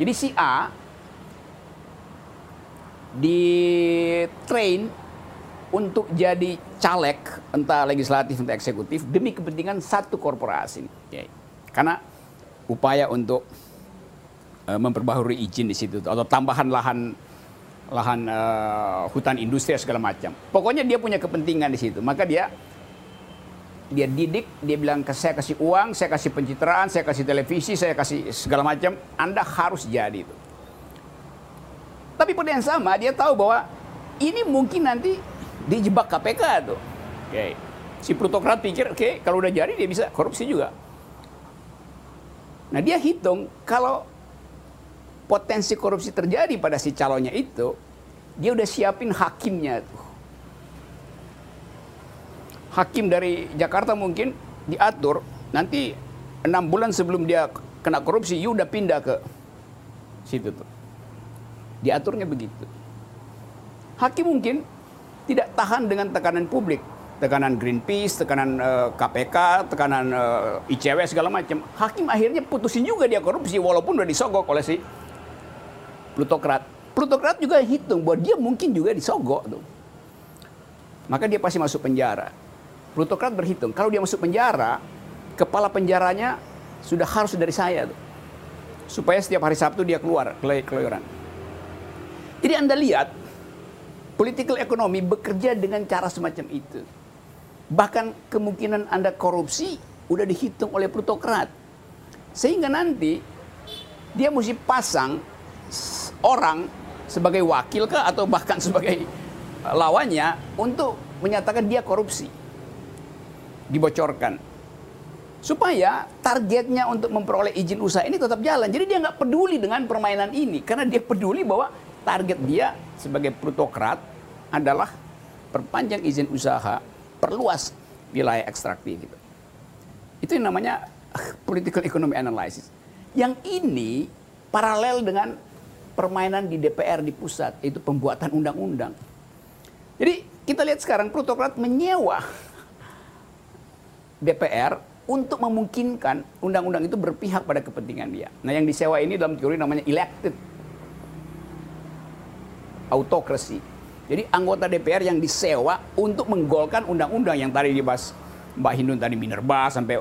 Jadi si A di-train untuk jadi caleg, entah legislatif, entah eksekutif, demi kepentingan satu korporasi. Okay. Karena upaya untuk memperbaharui izin di situ, atau tambahan lahan hutan industri, segala macam. Pokoknya dia punya kepentingan di situ. Maka dia didik, dia bilang, saya kasih uang, saya kasih pencitraan, saya kasih televisi, saya kasih segala macam, Anda harus jadi itu. Tapi pada yang sama, dia tahu bahwa ini mungkin nanti dijebak KPK tuh. Okay. Si plutokrat pikir, oke, kalau udah jadi dia bisa korupsi juga. Nah dia hitung, kalau potensi korupsi terjadi pada si calonnya itu, dia udah siapin hakimnya tuh. Hakim dari Jakarta mungkin diatur, nanti 6 bulan sebelum dia kena korupsi, you udah pindah ke situ tuh. Diaturnya begitu. Hakim mungkin tidak tahan dengan tekanan publik, tekanan Greenpeace, tekanan KPK, tekanan ICW, segala macam. Hakim akhirnya putusin juga dia korupsi walaupun udah disogok oleh si plutokrat. Plutokrat juga hitung bahwa dia mungkin juga disogok tuh. Maka dia pasti masuk penjara. Plutokrat berhitung, kalau dia masuk penjara, kepala penjaranya sudah harus dari saya tuh. Supaya setiap hari Sabtu dia keluar, keluyuran. Jadi Anda lihat, political economy bekerja dengan cara semacam itu. Bahkan kemungkinan Anda korupsi udah dihitung oleh plutokrat. Sehingga nanti dia mesti pasang orang sebagai wakil kah atau bahkan sebagai lawannya untuk menyatakan dia korupsi, dibocorkan, supaya targetnya untuk memperoleh izin usaha ini tetap jalan. Jadi dia nggak peduli dengan permainan ini, karena dia peduli bahwa target dia sebagai plutokrat adalah perpanjang izin usaha, perluas wilayah ekstraktif gitu. Itu yang namanya political economy analysis. Yang ini paralel dengan permainan di DPR di pusat, itu pembuatan undang-undang. Jadi kita lihat sekarang plutokrat menyewa DPR untuk memungkinkan undang-undang itu berpihak pada kepentingan dia. Nah, yang disewa ini dalam teori namanya elected autokrasi. Jadi anggota DPR yang disewa untuk menggolkan undang-undang yang tadi dibahas Mbak Hindun tadi, Minerba sampai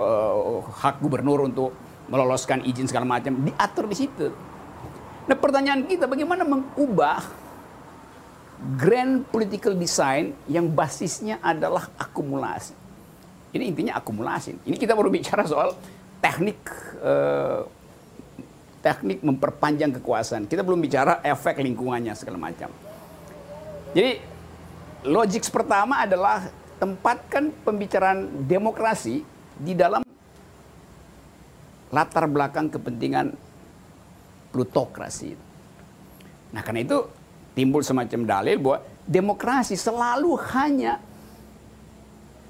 hak gubernur untuk meloloskan izin segala macam diatur di situ. Nah, pertanyaan kita bagaimana mengubah grand political design yang basisnya adalah akumulasi. Ini intinya akumulasi. Ini kita baru bicara soal teknik memperpanjang kekuasaan. Kita belum bicara efek lingkungannya segala macam. Jadi logik pertama adalah tempatkan pembicaraan demokrasi di dalam latar belakang kepentingan plutokrasi. Nah, karena itu timbul semacam dalil bahwa demokrasi selalu hanya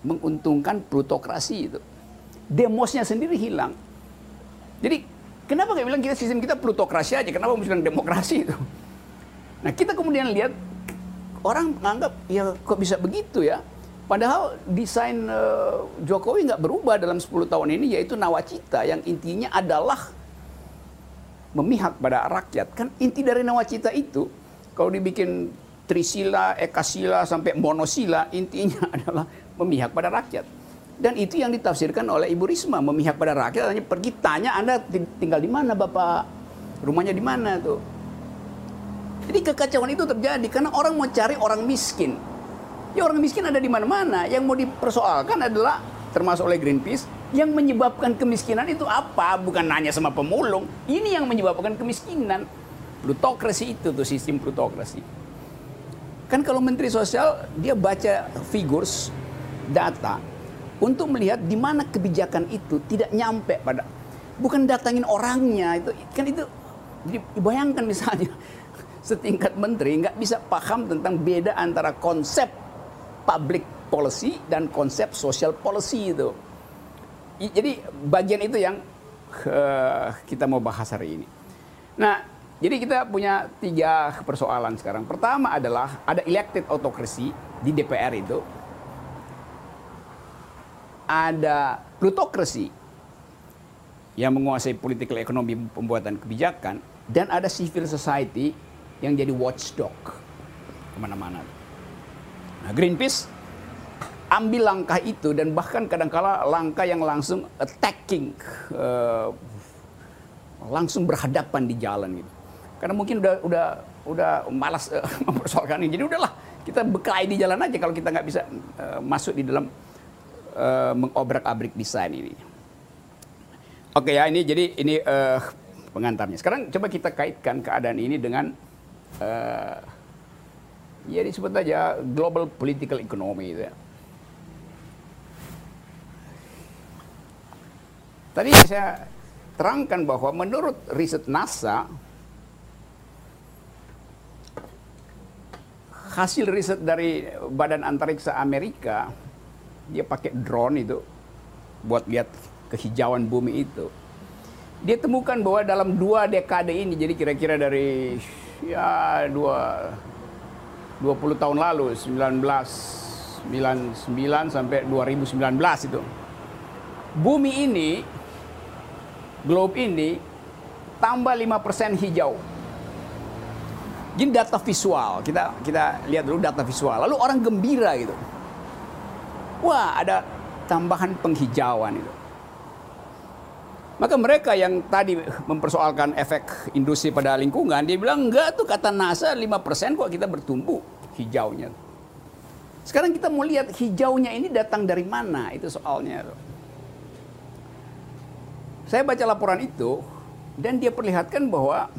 menguntungkan plutokrasi itu. Demosnya sendiri hilang. Jadi kenapa nggak bilang kita sistem kita plutokrasi aja? Kenapa mesti bilang demokrasi itu? Nah, kita kemudian lihat orang menganggap ya kok bisa begitu ya. Padahal desain Jokowi nggak berubah dalam 10 tahun ini, yaitu nawacita yang intinya adalah memihak pada rakyat. Kan inti dari nawacita itu kalau dibikin trisila, ekasila sampai monosila intinya adalah memihak pada rakyat. Dan itu yang ditafsirkan oleh Ibu Risma, memihak pada rakyat hanya pergi tanya Anda tinggal di mana Bapak, rumahnya di mana tuh. Jadi kekacauan itu terjadi karena orang mau cari orang miskin. Ya orang miskin ada di mana-mana, yang mau dipersoalkan adalah termasuk oleh Greenpeace yang menyebabkan kemiskinan itu apa, bukan nanya sama pemulung. Ini yang menyebabkan kemiskinan. Plutokrasi itu tuh, sistem plutokrasi. Kan kalau Menteri Sosial dia baca figures data untuk melihat di mana kebijakan itu tidak nyampe pada, bukan datangin orangnya itu kan. Itu jadi bayangkan misalnya setingkat menteri nggak bisa paham tentang beda antara konsep public policy dan konsep social policy itu. Jadi bagian itu yang kita mau bahas hari ini. Nah, jadi kita punya 3 persoalan sekarang. Pertama adalah ada elected autokrasi di DPR itu. Ada plutokrasi yang menguasai political ekonomi pembuatan kebijakan, dan ada civil society yang jadi watchdog kemana-mana. Nah, Greenpeace ambil langkah itu dan bahkan kadangkala langkah yang langsung attacking, langsung berhadapan di jalan gitu. Karena mungkin udah malas mempersoalkan ini. Jadi udahlah kita bekai di jalan aja kalau kita nggak bisa masuk di dalam mengobrak-abrik desain ini. Oke, ya ini jadi ini pengantarnya. Sekarang coba kita kaitkan keadaan ini dengan ya disebut aja global political economy itu ya. Tadi saya terangkan bahwa menurut riset NASA, hasil riset dari Badan Antariksa Amerika, dia pakai drone itu buat lihat kehijauan bumi itu. Dia temukan bahwa dalam 2 dekade ini, jadi kira-kira dari ya 20 tahun lalu, 1999 sampai 2019 itu, bumi ini, globe ini tambah 5% hijau. Ini data visual, kita lihat dulu data visual. Lalu orang gembira gitu. Wah, ada tambahan penghijauan itu. Maka mereka yang tadi mempersoalkan efek industri pada lingkungan, dia bilang, enggak tuh kata NASA 5% kok kita bertumbuh hijaunya. Sekarang kita mau lihat hijaunya ini datang dari mana, itu soalnya. Saya baca laporan itu, dan dia perlihatkan bahwa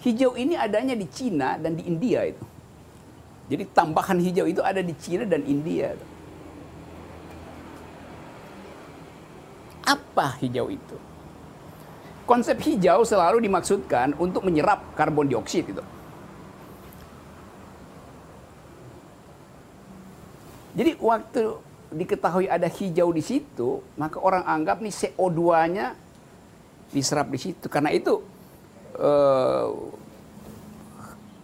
Hijau ini adanya di Cina dan di India itu. Jadi tambahan hijau itu ada di Cina dan India. Apa hijau itu? Konsep hijau selalu dimaksudkan untuk menyerap karbon dioksida itu. Jadi waktu diketahui ada hijau di situ, maka orang anggap nih CO2-nya diserap di situ. Karena itu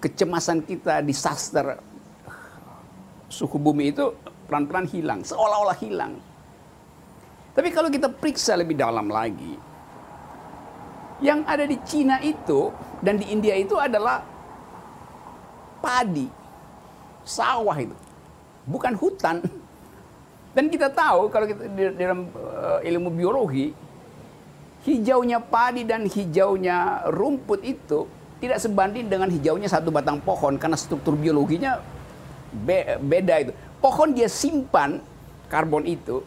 kecemasan kita disaster suhu bumi itu pelan-pelan hilang, seolah-olah hilang. Tapi kalau kita periksa lebih dalam lagi, yang ada di Cina itu dan di India itu adalah padi, sawah itu, bukan hutan. Dan kita tahu kalau kita dalam ilmu biologi, hijaunya padi dan hijaunya rumput itu tidak sebanding dengan hijaunya satu batang pohon, karena struktur biologinya beda itu. Pohon dia simpan karbon itu.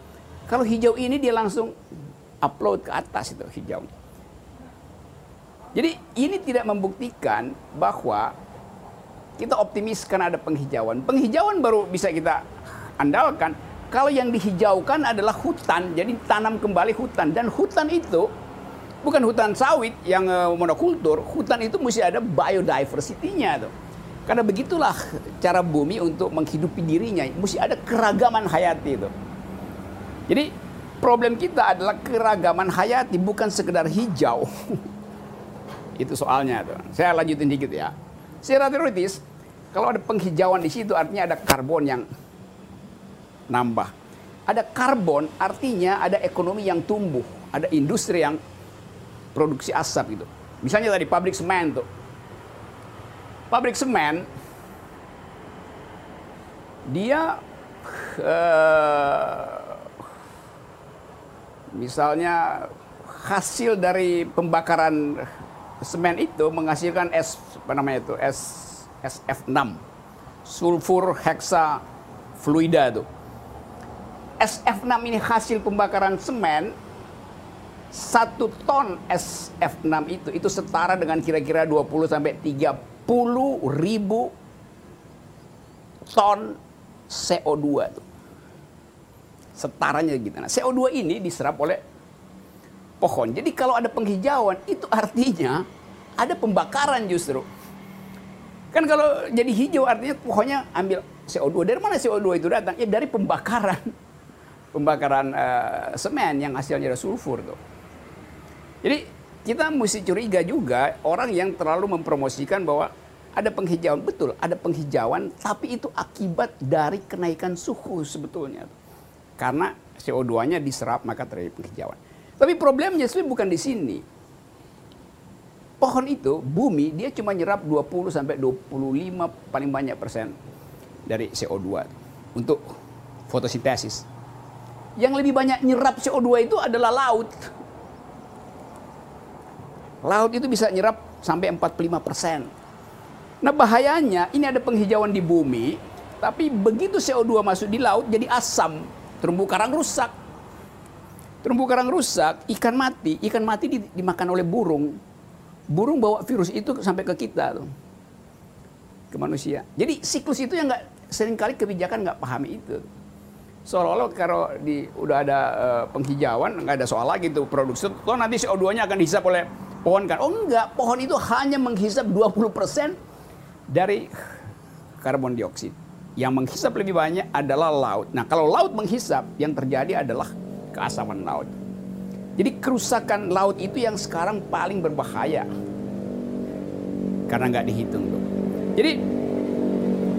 Kalau hijau ini dia langsung upload ke atas itu hijaunya. Jadi ini tidak membuktikan bahwa kita optimis karena ada penghijauan. Penghijauan baru bisa kita andalkan kalau yang dihijaukan adalah hutan. Jadi tanam kembali hutan. Dan hutan itu bukan hutan sawit yang monokultur. Hutan itu mesti ada biodiversity-nya tuh. Karena begitulah cara bumi untuk menghidupi dirinya. Mesti ada keragaman hayati itu. Jadi problem kita adalah keragaman hayati, bukan sekedar hijau. Itu soalnya tuh. Saya lanjutin dikit ya. Secara teoritis, kalau ada penghijauan di situ artinya ada karbon yang nambah. Ada karbon artinya ada ekonomi yang tumbuh, ada industri yang produksi asap gitu. Misalnya tadi pabrik semen tuh. Pabrik semen dia misalnya hasil dari pembakaran semen itu menghasilkan SF6, sulfur hexa fluida itu. SF6 ini hasil pembakaran semen, 1 ton SF6 itu setara dengan kira-kira 20 sampai 30 ribu ton CO2 itu. Setaranya gitu. Nah, CO2 ini diserap oleh pohon. Jadi kalau ada penghijauan itu artinya ada pembakaran justru. Kan kalau jadi hijau artinya pohonnya ambil CO2. Dari mana CO2 itu datang? Ya dari pembakaran semen yang hasilnya ada sulfur tuh. Jadi kita mesti curiga juga orang yang terlalu mempromosikan bahwa ada penghijauan. Betul, ada penghijauan, tapi itu akibat dari kenaikan suhu sebetulnya. Karena CO2-nya diserap maka terjadi penghijauan. Tapi problemnya sebenarnya bukan di sini. Pohon itu, bumi, dia cuma nyerap 20 sampai 25 paling banyak persen dari CO2 untuk fotosintesis. Yang lebih banyak nyerap CO2 itu adalah laut. Laut itu bisa nyerap sampai 45%. Nah bahayanya ini ada penghijauan di bumi, tapi begitu CO2 masuk di laut jadi asam. Terumbu karang rusak. Terumbu karang rusak, ikan mati. Ikan mati dimakan oleh burung. Burung bawa virus itu sampai ke kita, tuh, ke manusia. Jadi siklus itu yang seringkali kebijakan nggak pahami itu. Seolah-olah kalau udah ada penghijauan, nggak ada soal lagi tuh produksi. Kalau nanti CO2-nya akan dihisap oleh pohon kan? Oh enggak, pohon itu hanya menghisap 20% dari karbon dioksida. Yang menghisap lebih banyak adalah laut. Nah kalau laut menghisap, yang terjadi adalah keasaman laut. Jadi kerusakan laut itu yang sekarang paling berbahaya. Karena nggak dihitung tuh. Jadi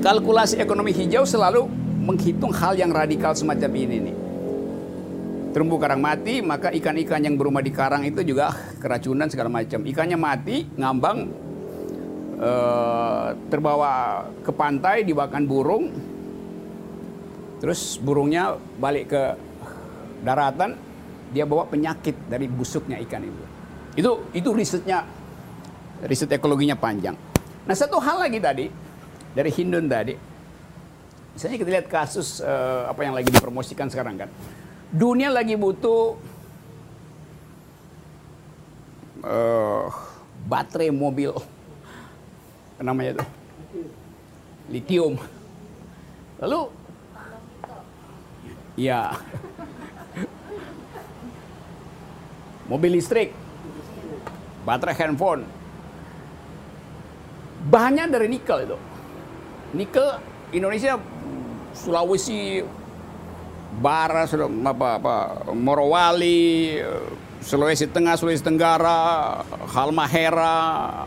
kalkulasi ekonomi hijau selalu menghitung hal yang radikal semacam ini nih. Terumbu karang mati, maka ikan-ikan yang berumah di karang itu juga keracunan segala macam. Ikannya mati, ngambang, terbawa ke pantai, dimakan burung. Terus burungnya balik ke daratan, dia bawa penyakit dari busuknya ikan itu. Itu riset ekologinya panjang. Nah satu hal lagi tadi, dari Hindun tadi. Misalnya kita lihat kasus apa yang lagi dipromosikan sekarang kan. Dunia lagi butuh baterai mobil namanya itu? Litium. Lalu, ya, mobil listrik, baterai handphone, bahannya dari nikel itu. Nikel Indonesia, Sulawesi, Barat, Morowali, Sulawesi Tengah, Sulawesi Tenggara, Halmahera,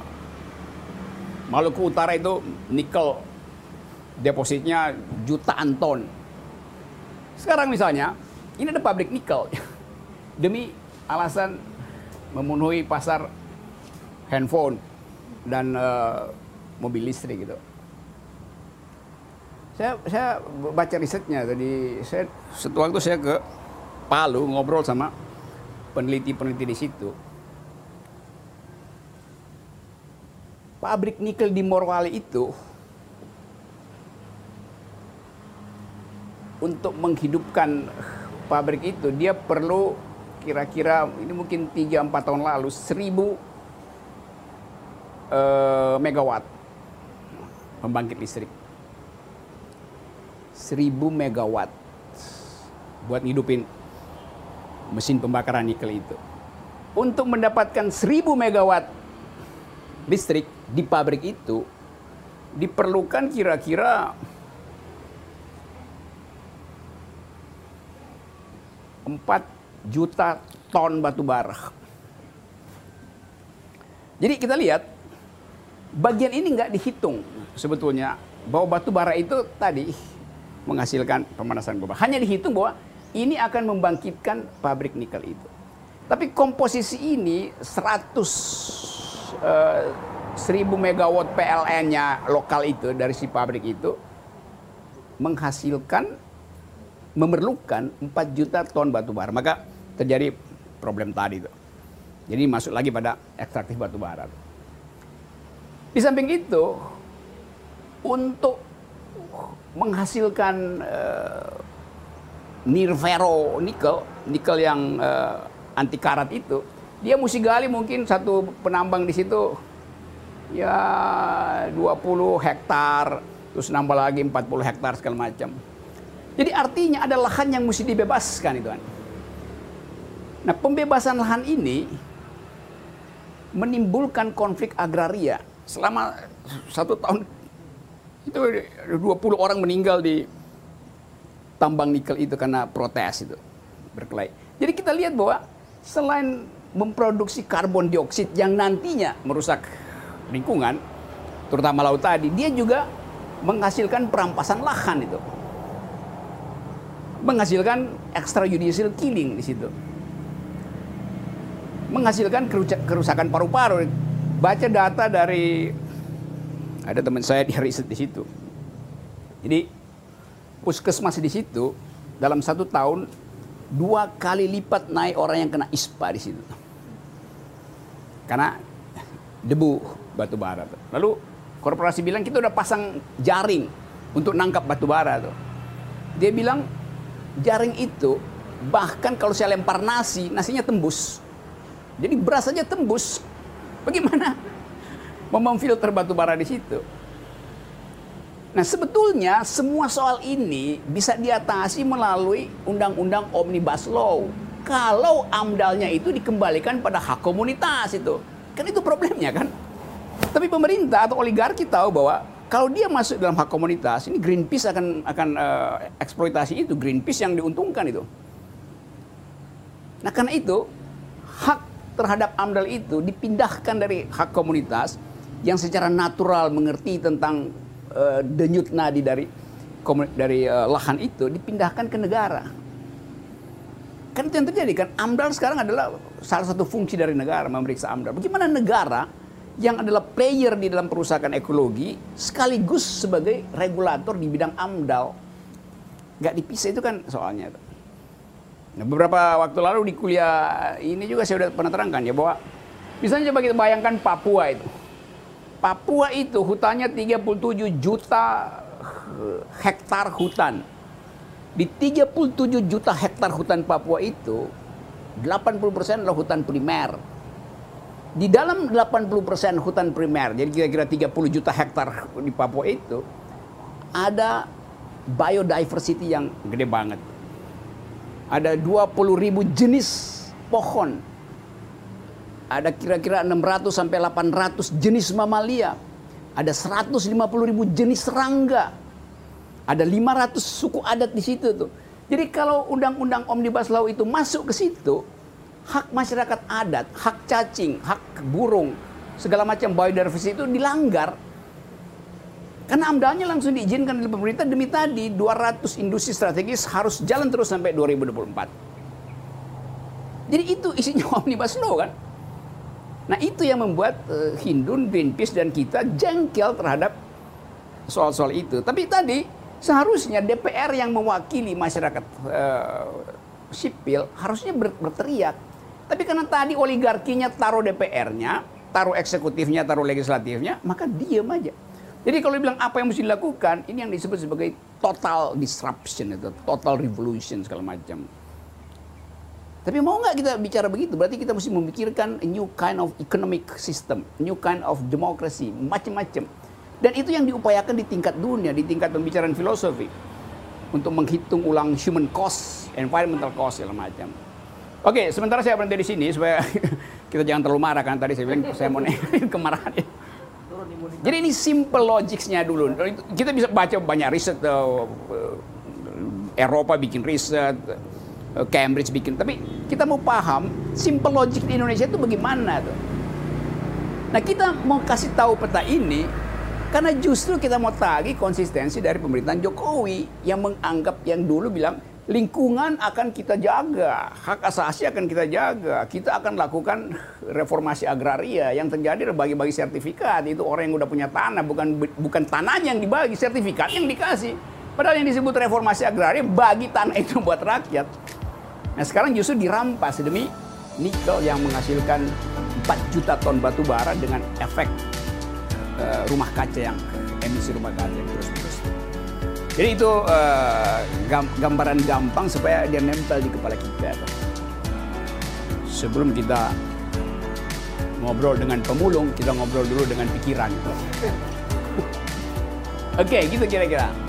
Maluku Utara itu nikel depositnya jutaan ton. Sekarang misalnya, ini ada pabrik nikel demi alasan memenuhi pasar handphone dan mobil listrik gitu. Saya baca risetnya tadi. Waktu saya ke Palu ngobrol sama peneliti-peneliti di situ. Pabrik nikel di Morowali itu untuk menghidupkan pabrik itu dia perlu kira-kira ini mungkin 3-4 tahun lalu 1.000 megawatt pembangkit listrik. 1.000 megawatt buat ngidupin mesin pembakaran nikel itu. Untuk mendapatkan 1.000 megawatt listrik di pabrik itu diperlukan kira-kira 4 juta ton batu bara. Jadi kita lihat bagian ini nggak dihitung sebetulnya bahwa batu bara itu tadi menghasilkan pemanasan global. Hanya dihitung bahwa ini akan membangkitkan pabrik nikel itu. Tapi komposisi ini 1.000 megawatt PLN-nya lokal itu dari si pabrik itu menghasilkan, memerlukan 4 juta ton batu bara. Maka terjadi problem tadi itu. Jadi masuk lagi pada ekstraktif batu bara. Di samping itu, untuk menghasilkan nirvero nikel yang anti karat itu, dia mesti gali mungkin satu penambang di situ ya 20 hektar, terus nambah lagi 40 hektar segala macam. Jadi artinya ada lahan yang mesti dibebaskan itu kan. Nah, pembebasan lahan ini menimbulkan konflik agraria. Selama satu tahun itu 20 orang meninggal di tambang nikel itu karena protes itu, berkelahi. Jadi kita lihat bahwa selain memproduksi karbon dioksida yang nantinya merusak lingkungan, terutama laut tadi, dia juga menghasilkan perampasan lahan itu. Menghasilkan extrajudicial killing di situ. Menghasilkan kerusakan paru-paru. Baca data dari ada teman saya di riset di situ. Jadi puskesmas di situ dalam 1 tahun 2 kali lipat naik orang yang kena ISPA di situ. Karena debu batu bara. Lalu korporasi bilang kita udah pasang jaring untuk nangkap batu bara tuh. Dia bilang jaring itu bahkan kalau saya lempar nasi, nasinya tembus. Jadi beras aja tembus. Bagaimana memfilter batu bara di situ? Nah, sebetulnya semua soal ini bisa diatasi melalui Undang-Undang Omnibus Law. Kalau amdalnya itu dikembalikan pada hak komunitas itu. Kan itu problemnya kan? Tapi pemerintah atau oligarki tahu bahwa kalau dia masuk dalam hak komunitas, ini Greenpeace akan eksploitasi itu. Greenpeace yang diuntungkan itu. Nah, karena itu hak terhadap amdal itu dipindahkan dari hak komunitas yang secara natural mengerti tentang denyut nadi dari lahan itu dipindahkan ke negara. Kan itu yang terjadi kan, amdal sekarang adalah salah satu fungsi dari negara memeriksa amdal. Bagaimana negara yang adalah player di dalam perusahaan ekologi sekaligus sebagai regulator di bidang amdal, nggak dipisah itu kan soalnya. Nah, beberapa waktu lalu di kuliah ini juga saya sudah pernah terangkan ya bahwa misalnya coba kita bayangkan Papua itu. Papua itu hutannya 37 juta hektar hutan. Di 37 juta hektar hutan Papua itu, 80% adalah hutan primer. Di dalam 80% hutan primer, jadi kira-kira 30 juta hektar di Papua itu, ada biodiversity yang gede banget. Ada 20.000 jenis pohon. Ada kira-kira 600 sampai 800 jenis mamalia. Ada 150.000 jenis serangga. Ada 500 suku adat di situ tuh. Jadi kalau undang-undang Omnibus Law itu masuk ke situ, hak masyarakat adat, hak cacing, hak burung, segala macam biodiversity itu dilanggar. Karena amdalnya langsung diizinkan oleh pemerintah demi tadi 200 industri strategis harus jalan terus sampai 2024. Jadi itu isinya Omnibus Law kan. Nah itu yang membuat Hindun, Greenpeace dan kita jengkel terhadap soal-soal itu. Tapi tadi seharusnya DPR yang mewakili masyarakat sipil harusnya berteriak, tapi karena tadi oligarkinya taruh DPR-nya, taruh eksekutifnya, taruh legislatifnya, maka diem aja. Jadi kalau bilang apa yang mesti dilakukan, ini yang disebut sebagai total disruption, itu total revolution segala macam. Tapi mau nggak kita bicara begitu? Berarti kita mesti memikirkan a new kind of economic system, a new kind of democracy, macam-macam. Dan itu yang diupayakan di tingkat dunia, di tingkat pembicaraan filosofi. Untuk menghitung ulang human cost, environmental cost, segala macam. Oke, sementara saya berhenti di sini supaya kita jangan terlalu marah kan. Tadi saya bilang saya mau naikin kemarahan. Jadi ini simple logics-nya dulu. Kita bisa baca banyak riset. Eropa bikin riset, Cambridge bikin. Tapi kita mau paham simple logic di Indonesia itu bagaimana tuh. Nah kita mau kasih tahu peta ini. Karena justru kita mau tagih konsistensi dari pemerintahan Jokowi yang menganggap yang dulu bilang lingkungan akan kita jaga, hak asasi akan kita jaga, kita akan lakukan reformasi agraria yang terjadi bagi-bagi sertifikat, itu orang yang udah punya tanah, bukan tanahnya yang dibagi, sertifikat yang dikasih. Padahal yang disebut reformasi agraria bagi tanah itu buat rakyat. Nah sekarang justru dirampas demi nikel yang menghasilkan 4 juta ton batu bara dengan efek rumah kaca yang emisi rumah kaca yang terus. Jadi itu gambaran gampang supaya dia nempel di kepala kita. Sebelum kita ngobrol dengan pemulung, kita ngobrol dulu dengan pikiran. Oke, gitu kira-kira.